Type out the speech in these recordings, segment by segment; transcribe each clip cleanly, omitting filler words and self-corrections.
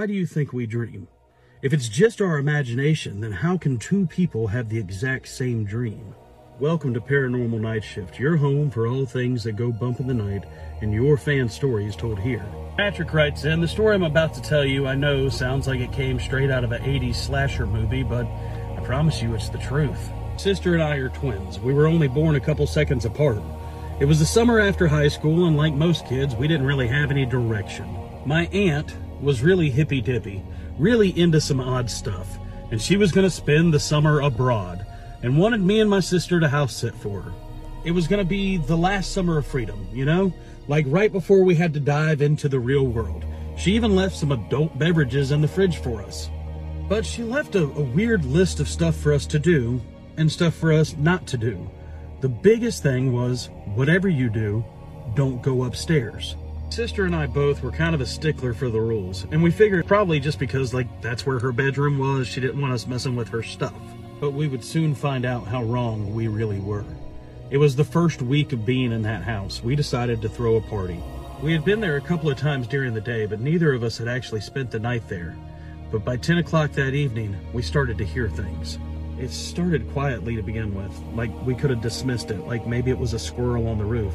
Why do you think we dream? If it's just our imagination, then how can two people have the exact same dream? Welcome to Paranormal Night Shift, your home for all things that go bump in the night and your fan stories told here. Patrick writes in, the story I'm about to tell you, I know, sounds like it came straight out of an 80s slasher movie, but I promise you it's the truth. Sister and I are twins. We were only born a couple seconds apart. It was the summer after high school, and like most kids, we didn't really have any direction. My aunt was really hippy-dippy, really into some odd stuff, and she was going to spend the summer abroad and wanted me and my sister to house sit for her. It was going to be the last summer of freedom, you know, like right before we had to dive into the real world. She even left some adult beverages in the fridge for us. But she left a weird list of stuff for us to do and stuff for us not to do. The biggest thing was, whatever you do, don't go upstairs. Sister and I both were kind of a stickler for the rules, and we figured probably just because, like, that's where her bedroom was, she didn't want us messing with her stuff. But we would soon find out how wrong we really were. It was the first week of being in that house. We decided to throw a party. We had been there a couple of times during the day, but neither of us had actually spent the night there. But by 10 o'clock that evening, we started to hear things. It started quietly to begin with, like we could have dismissed it, like maybe it was a squirrel on the roof.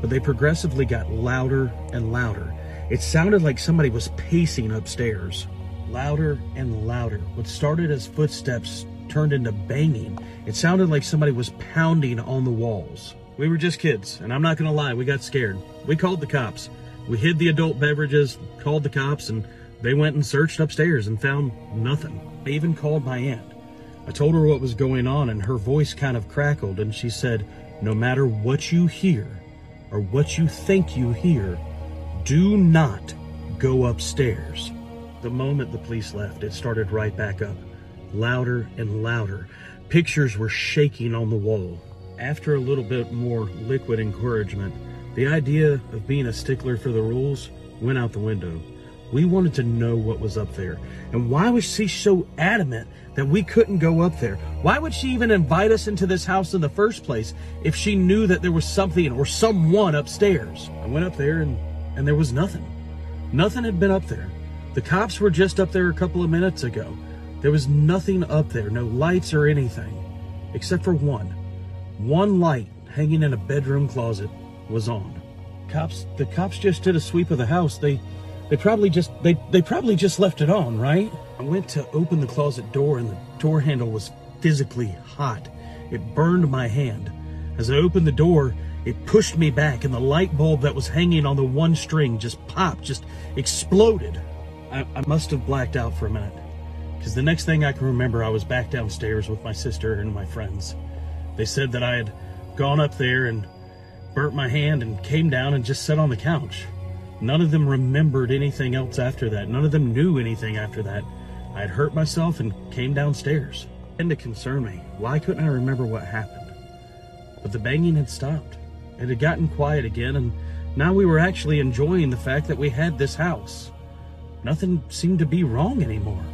But they progressively got louder and louder. It sounded like somebody was pacing upstairs. Louder and louder. What started as footsteps turned into banging. It sounded like somebody was pounding on the walls. We were just kids, and I'm not gonna lie, we got scared. We called the cops. We hid the adult beverages, called the cops, and they went and searched upstairs and found nothing. I even called my aunt. I told her what was going on, and her voice kind of crackled, and she said, no matter what you hear, or what you think you hear, do not go upstairs. The moment the police left, it started right back up, louder and louder. Pictures were shaking on the wall. After a little bit more liquid encouragement, the idea of being a stickler for the rules went out the window. We wanted to know what was up there. And why was she so adamant that we couldn't go up there? Why would she even invite us into this house in the first place if she knew that there was something or someone upstairs? I went up there and there was nothing. Nothing had been up there. The cops were just up there a couple of minutes ago. There was nothing up there, no lights or anything, except for one. One light hanging in a bedroom closet was on. The cops just did a sweep of the house. They probably just left it on, right? I went to open the closet door, and the door handle was physically hot. It burned my hand. As I opened the door, it pushed me back, and the light bulb that was hanging on the one string just popped, just exploded. I must have blacked out for a minute, because the next thing I can remember, I was back downstairs with my sister and my friends. They said that I had gone up there and burnt my hand and came down and just sat on the couch. None of them remembered anything else after that. None of them knew anything after that. I had hurt myself and came downstairs. And to concern me, why couldn't I remember what happened? But the banging had stopped. It had gotten quiet again, and now we were actually enjoying the fact that we had this house. Nothing seemed to be wrong anymore.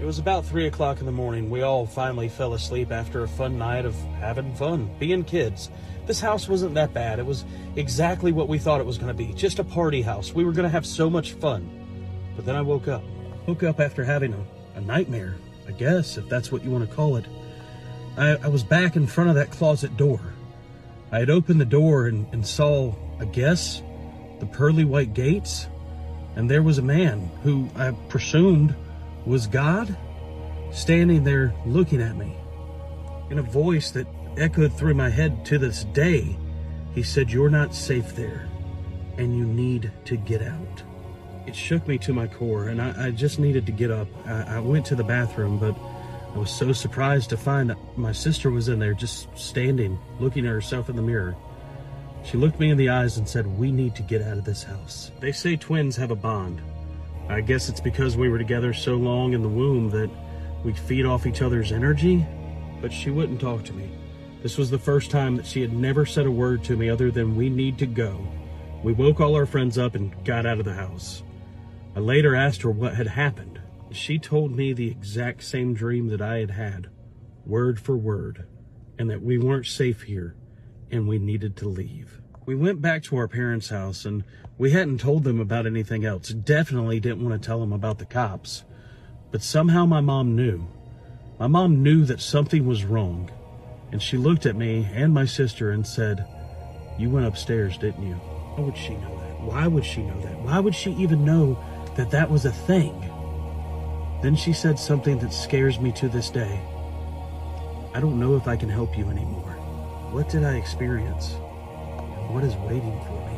It was about 3 o'clock in the morning. We all finally fell asleep after a fun night of having fun, being kids. This house wasn't that bad. It was exactly what we thought it was going to be, just a party house. We were going to have so much fun. But then I woke up. Woke up after having a nightmare, I guess, if that's what you want to call it. I was back in front of that closet door. I had opened the door and saw, I guess, the pearly white gates. And there was a man who I presumed was God standing there looking at me in a voice that echoed through my head to this day. He said, you're not safe there and you need to get out. It shook me to my core, and I just needed to get up. I went to the bathroom, but I was so surprised to find that my sister was in there just standing, looking at herself in the mirror. She looked me in the eyes and said, we need to get out of this house. They say twins have a bond. I guess it's because we were together so long in the womb that we feed off each other's energy, but she wouldn't talk to me. This was the first time that she had never said a word to me other than we need to go. We woke all our friends up and got out of the house. I later asked her what had happened. She told me the exact same dream that I had had, word for word, and that we weren't safe here and we needed to leave. We went back to our parents' house, and we hadn't told them about anything else. Definitely didn't want to tell them about the cops. But somehow my mom knew. My mom knew that something was wrong, and she looked at me and my sister and said, "You went upstairs, didn't you?" How would she know that? Why would she know that? Why would she even know that that was a thing? Then she said something that scares me to this day. "I don't know if I can help you anymore. What did I experience? What is waiting for me?"